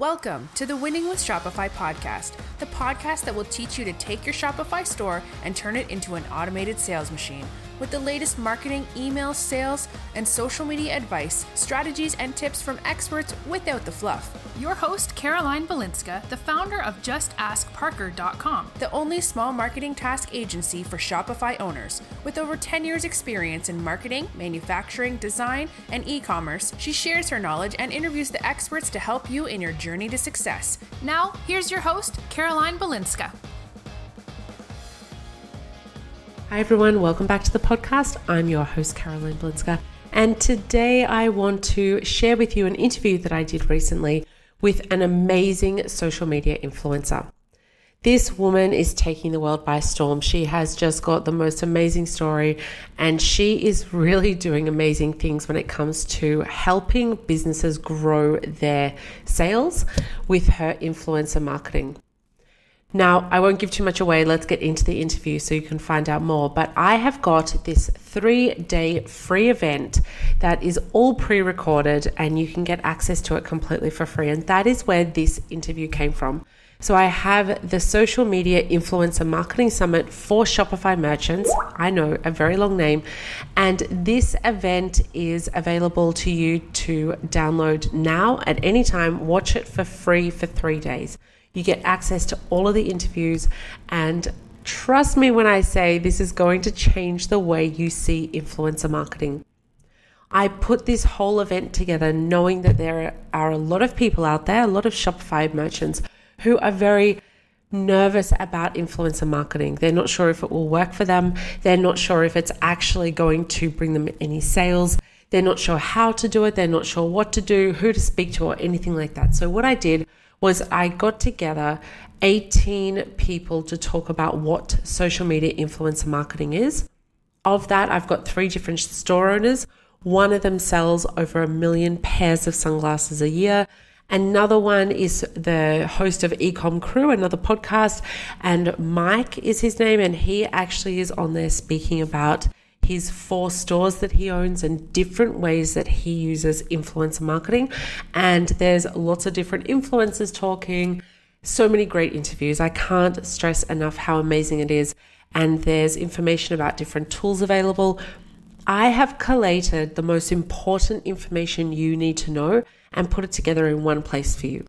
Welcome to the Winning with Shopify podcast, the podcast that will teach you to take your Shopify store and turn it into an automated sales machine with the latest marketing, email, sales, and social media advice, strategies, and tips from experts without the fluff. Your host, Caroline Balinska, the founder of JustAskParker.com, the only small marketing task agency for Shopify owners. With over 10 years experience in marketing, manufacturing, design, and e-commerce, she shares her knowledge and interviews the experts to help you in your journey to success. Now, here's your host, Caroline Balinska. Hi everyone, welcome back to the podcast. I'm your host, Caroline Balinska, and today I want to share with you an interview that I did recently with an amazing social media influencer. This woman is taking the world by storm. She has just got the most amazing story, and she is really doing amazing things when it comes to helping businesses grow their sales with her influencer marketing. Now, I won't give too much away. Let's get into the interview so you can find out more. But I have got this 3-day free event that is all pre-recorded, and you can get access to it completely for free. And that is where this interview came from. So I have the Social Media Influencer Marketing Summit for Shopify merchants. I know, a very long name. And this event is available to you to download now at any time. Watch it for free for 3 days. You get access to all of the interviews, and trust me when I say this is going to change the way you see influencer marketing. I put this whole event together knowing that there are a lot of people out there, a lot of Shopify merchants, who are very nervous about influencer marketing. They're not sure if it will work for them. They're not sure if it's actually going to bring them any sales. They're not sure how to do it. They're not sure what to do, who to speak to, or anything like that. So what I did was I got together 18 people to talk about what social media influencer marketing is. Of that, I've got 3 different store owners. One of them sells over 1 million pairs of sunglasses a year. Another one is the host of Ecom Crew, another podcast, and Mike is his name, and he actually is on there speaking about his 4 stores that he owns and different ways that he uses influencer marketing. And there's lots of different influencers talking, so many great interviews. I can't stress enough how amazing it is. And there's information about different tools available. I have collated the most important information you need to know and put it together in one place for you.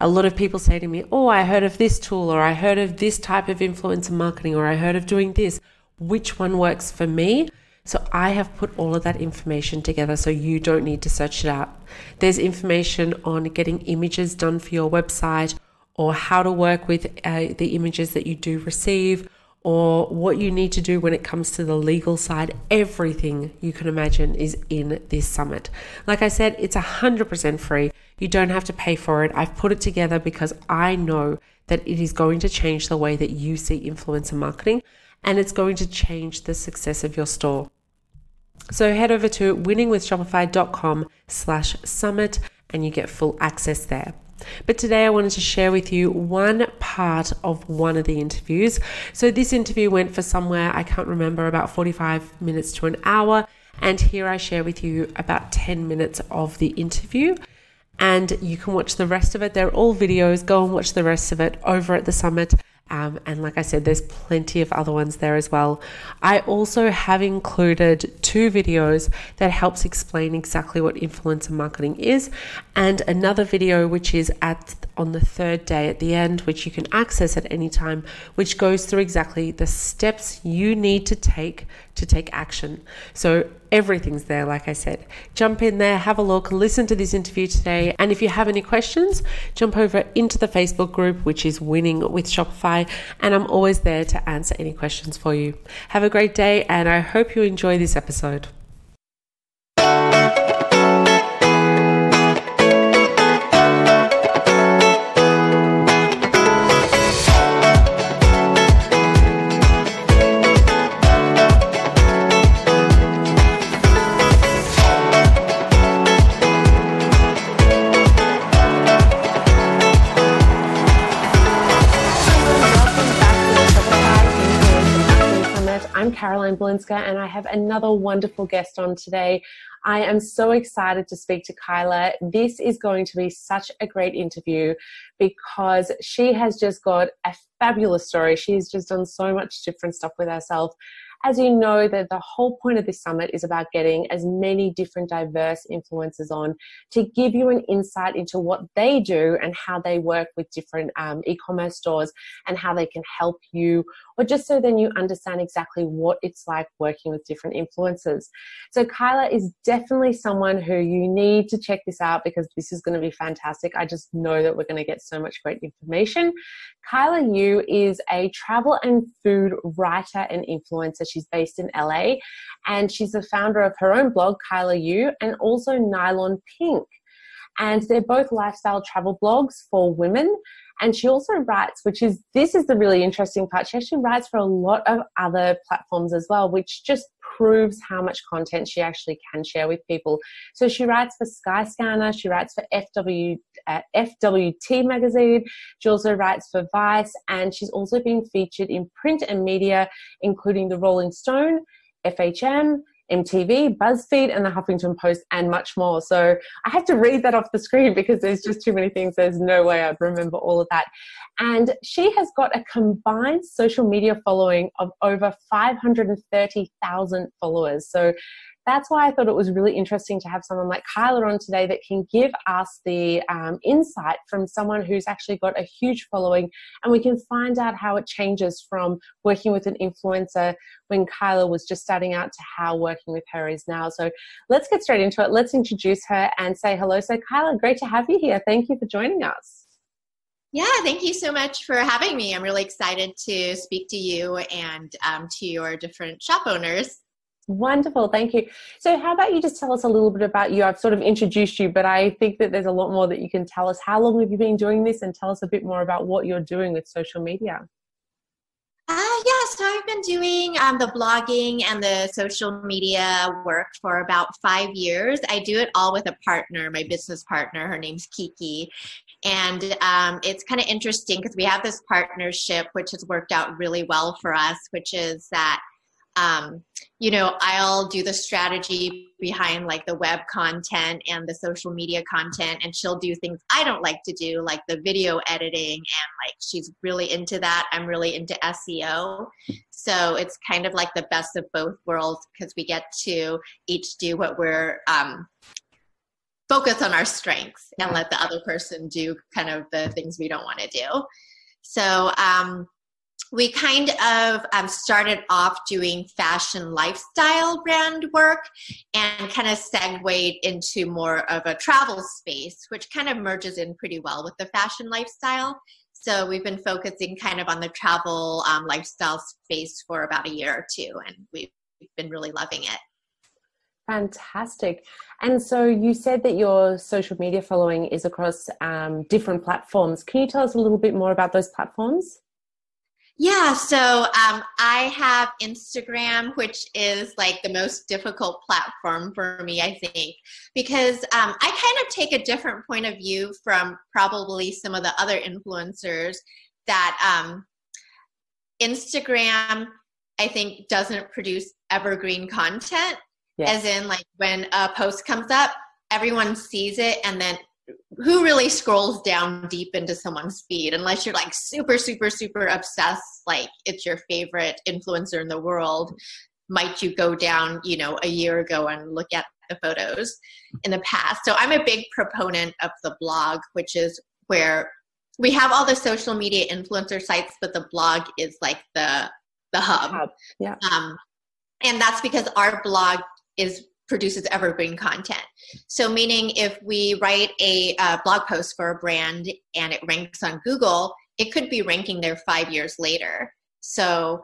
A lot of people say to me, oh, I heard of this tool, or I heard of this type of influencer marketing, or I heard of doing this. Which one works for me? So I have put all of that information together so you don't need to search it out. There's information on getting images done for your website, or how to work with the images that you do receive, or what you need to do when it comes to the legal side. Everything you can imagine is in this summit. Like I said, it's 100% free. You don't have to pay for it. I've put it together because I know that it is going to change the way that you see influencer marketing, and it's going to change the success of your store. So head over to winningwithshopify.com/summit and you get full access there. But today I wanted to share with you one part of one of the interviews. So this interview went for somewhere, I can't remember, about 45 minutes to an hour. And here I share with you about 10 minutes of the interview. And you can watch the rest of it. They're all videos. Go and watch the rest of it over at the summit. And like I said, there's plenty of other ones there as well. I also have included 2 videos that helps explain exactly what influencer marketing is, and another video which is on the 3rd day at the end, which you can access at any time, which goes through exactly the steps you need to take action. So everything's there, like I said. Jump in there, have a look, listen to this interview today. And if you have any questions, jump over into the Facebook group, which is Winning with Shopify. And I'm always there to answer any questions for you. Have a great day, and I hope you enjoy this episode. Caroline Balinska, and I have another wonderful guest on today. I am so excited to speak to Kyla. This is going to be such a great interview because she has just got a fabulous story. She's just done so much different stuff with herself. As you know, that the whole point of this summit is about getting as many different diverse influencers on to give you an insight into what they do and how they work with different e-commerce stores and how they can help you, or just so then you understand exactly what it's like working with different influencers. So Kyla is definitely someone who you need to check this out because this is going to be fantastic. I just know that we're going to get so much great information. Kyla Yu is a travel and food writer and influencer. She's based in LA, and she's the founder of her own blog, Kyla Yu, and also Nylon Pink. And they're both lifestyle travel blogs for women. And she also writes, this is the really interesting part. She actually writes for a lot of other platforms as well, which just proves how much content she actually can share with people. So she writes for Skyscanner, she writes for FWT Magazine, she also writes for Vice, and she's also been featured in print and media, including the Rolling Stone, FHM, MTV, BuzzFeed, and the Huffington Post, and much more. So I have to read that off the screen because there's just too many things. There's no way I'd remember all of that. And she has got a combined social media following of over 530,000 followers. So that's why I thought it was really interesting to have someone like Kyla on today that can give us the insight from someone who's actually got a huge following, and we can find out how it changes from working with an influencer when Kyla was just starting out to how working with her is now. So let's get straight into it. Let's introduce her and say hello. So Kyla, great to have you here. Thank you for joining us. Yeah, thank you so much for having me. I'm really excited to speak to you and to your different shop owners. Wonderful. Thank you. So how about you just tell us a little bit about you? I've sort of introduced you, but I think that there's a lot more that you can tell us. How long have you been doing this, and tell us a bit more about what you're doing with social media? So I've been doing the blogging and the social media work for about 5 years. I do it all with a partner, my business partner. Her name's Kiki. And it's kind of interesting because we have this partnership, which has worked out really well for us, which is that I'll do the strategy behind like the web content and the social media content, and she'll do things I don't like to do, like the video editing, and like she's really into that. I'm really into SEO. So it's kind of like the best of both worlds because we get to each do what we're focus on our strengths and let the other person do kind of the things we don't want to do. So we kind of started off doing fashion lifestyle brand work and kind of segued into more of a travel space, which kind of merges in pretty well with the fashion lifestyle. So we've been focusing kind of on the travel lifestyle space for about a year or two, and we've been really loving it. Fantastic. And so you said that your social media following is across different platforms. Can you tell us a little bit more about those platforms? Yeah, so I have Instagram, which is like the most difficult platform for me, I think, because I kind of take a different point of view from probably some of the other influencers that Instagram, I think, doesn't produce evergreen content, as in like when a post comes up, everyone sees it, and then who really scrolls down deep into someone's feed unless you're like super, super, super obsessed, like it's your favorite influencer in the world? Might you go down, a year ago and look at the photos in the past? So I'm a big proponent of the blog, which is where we have all the social media influencer sites, but the blog is like the hub. Yeah. And that's because our blog produces evergreen content. So meaning if we write a blog post for a brand and it ranks on Google, it could be ranking there 5 years later. So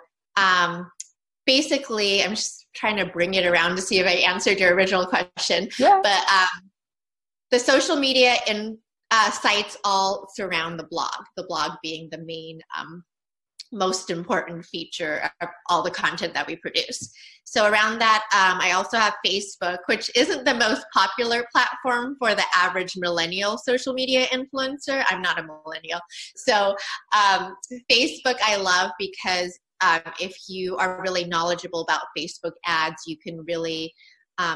basically, I'm just trying to bring it around to see if I answered your original question. Yeah. But the social media and sites all surround the blog being the main most important feature of all the content that we produce. So around that, I also have Facebook, which isn't the most popular platform for the average millennial social media influencer. I'm not a millennial. So Facebook I love because If you are really knowledgeable about Facebook ads, you can really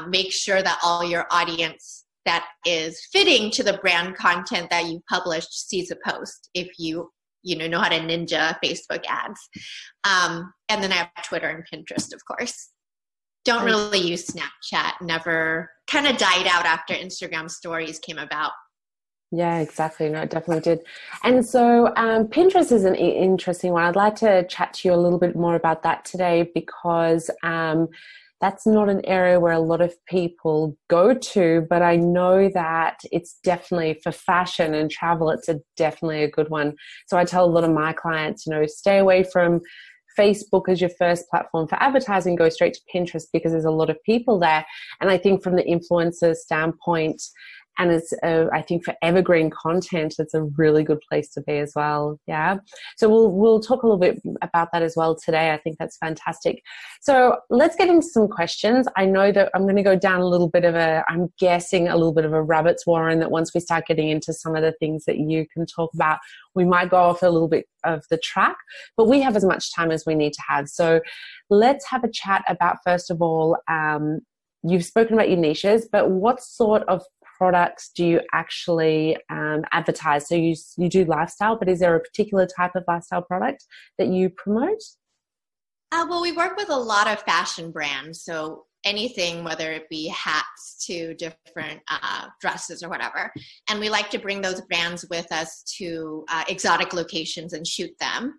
make sure that all your audience that is fitting to the brand content that you published sees a post, if you know how to ninja Facebook ads. And then I have Twitter and Pinterest, of course. Don't really use Snapchat, never, kind of died out after Instagram stories came about. Yeah, exactly. No, it definitely did. And so Pinterest is an interesting one. I'd like to chat to you a little bit more about that today, because that's not an area where a lot of people go to, but I know that it's definitely for fashion and travel. It's definitely a good one. So I tell a lot of my clients, stay away from Facebook as your first platform for advertising, go straight to Pinterest, because there's a lot of people there. And I think from the influencer standpoint, and it's, I think for evergreen content, it's a really good place to be as well. Yeah. So we'll talk a little bit about that as well today. I think that's fantastic. So let's get into some questions. I know that I'm going to go down a little bit of a rabbit's warren, that once we start getting into some of the things that you can talk about, we might go off a little bit of the track, but we have as much time as we need to have. So let's have a chat about, first of all, you've spoken about your niches, but what sort of products do you actually advertise? So you do lifestyle, but is there a particular type of lifestyle product that you promote? Well, we work with a lot of fashion brands, so anything, whether it be hats to different dresses or whatever, and we like to bring those brands with us to exotic locations and shoot them.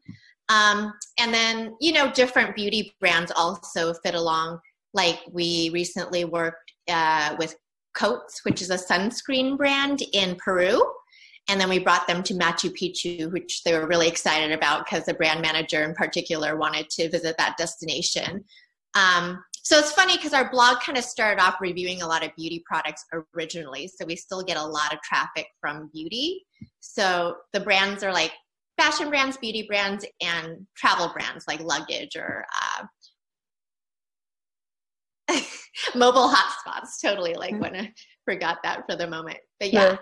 And then, different beauty brands also fit along. Like we recently worked with Coats, which is a sunscreen brand in Peru. And then we brought them to Machu Picchu, which they were really excited about because the brand manager in particular wanted to visit that destination. So it's funny because our blog kind of started off reviewing a lot of beauty products originally. So we still get a lot of traffic from beauty. So the brands are like fashion brands, beauty brands, and travel brands like luggage or mobile hotspots, totally, when I forgot that for the moment. But yeah.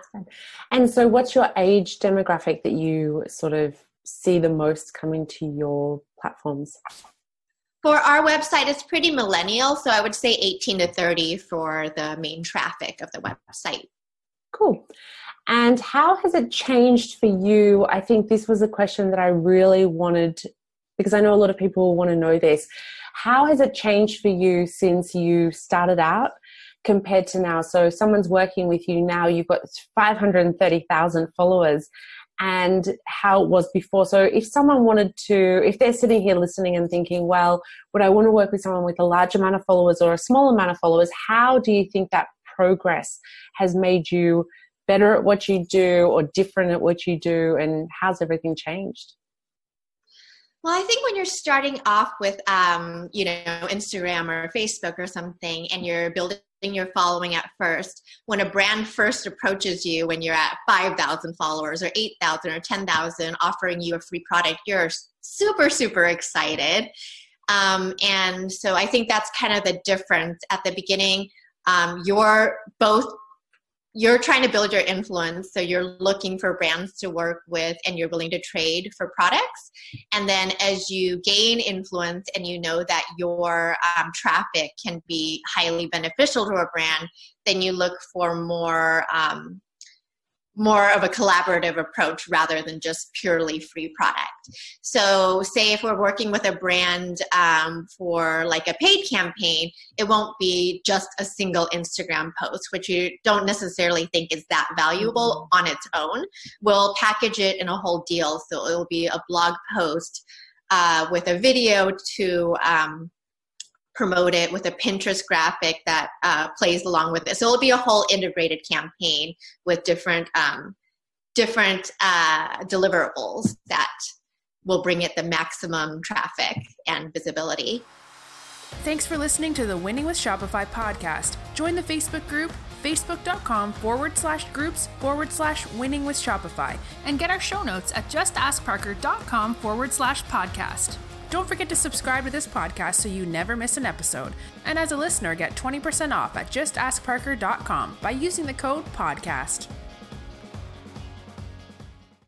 And so what's your age demographic that you sort of see the most coming to your platforms? For our website, it's pretty millennial. So I would say 18 to 30 for the main traffic of the website. Cool. And how has it changed for you? I think this was a question that I really wanted, because I know a lot of people want to know this. How has it changed for you since you started out compared to now? So someone's working with you now, you've got 530,000 followers, and how it was before. So if someone if they're sitting here listening and thinking, well, would I want to work with someone with a large amount of followers or a small amount of followers? How do you think that progress has made you better at what you do or different at what you do? And how's everything changed? Well, I think when you're starting off with, Instagram or Facebook or something, and you're building your following at first, when a brand first approaches you when you're at 5,000 followers or 8,000 or 10,000 offering you a free product, you're super, super excited. And so I think that's kind of the difference at the beginning. You're trying to build your influence, so you're looking for brands to work with and you're willing to trade for products. And then as you gain influence and you know that your traffic can be highly beneficial to a brand, then you look for more of a collaborative approach rather than just purely free product. So say if we're working with a brand for a paid campaign, it won't be just a single Instagram post, which you don't necessarily think is that valuable on its own. We'll package it in a whole deal. So it'll be a blog post with a video to promote it, with a Pinterest graphic that plays along with it. So it'll be a whole integrated campaign with different deliverables that will bring it the maximum traffic and visibility. Thanks for listening to the Winning with Shopify podcast. Join the Facebook group, facebook.com/groups/winningwithshopify, and get our show notes at justaskparker.com/podcast. Don't forget to subscribe to this podcast so you never miss an episode. And as a listener, get 20% off at JustAskParker.com by using the code PODCAST.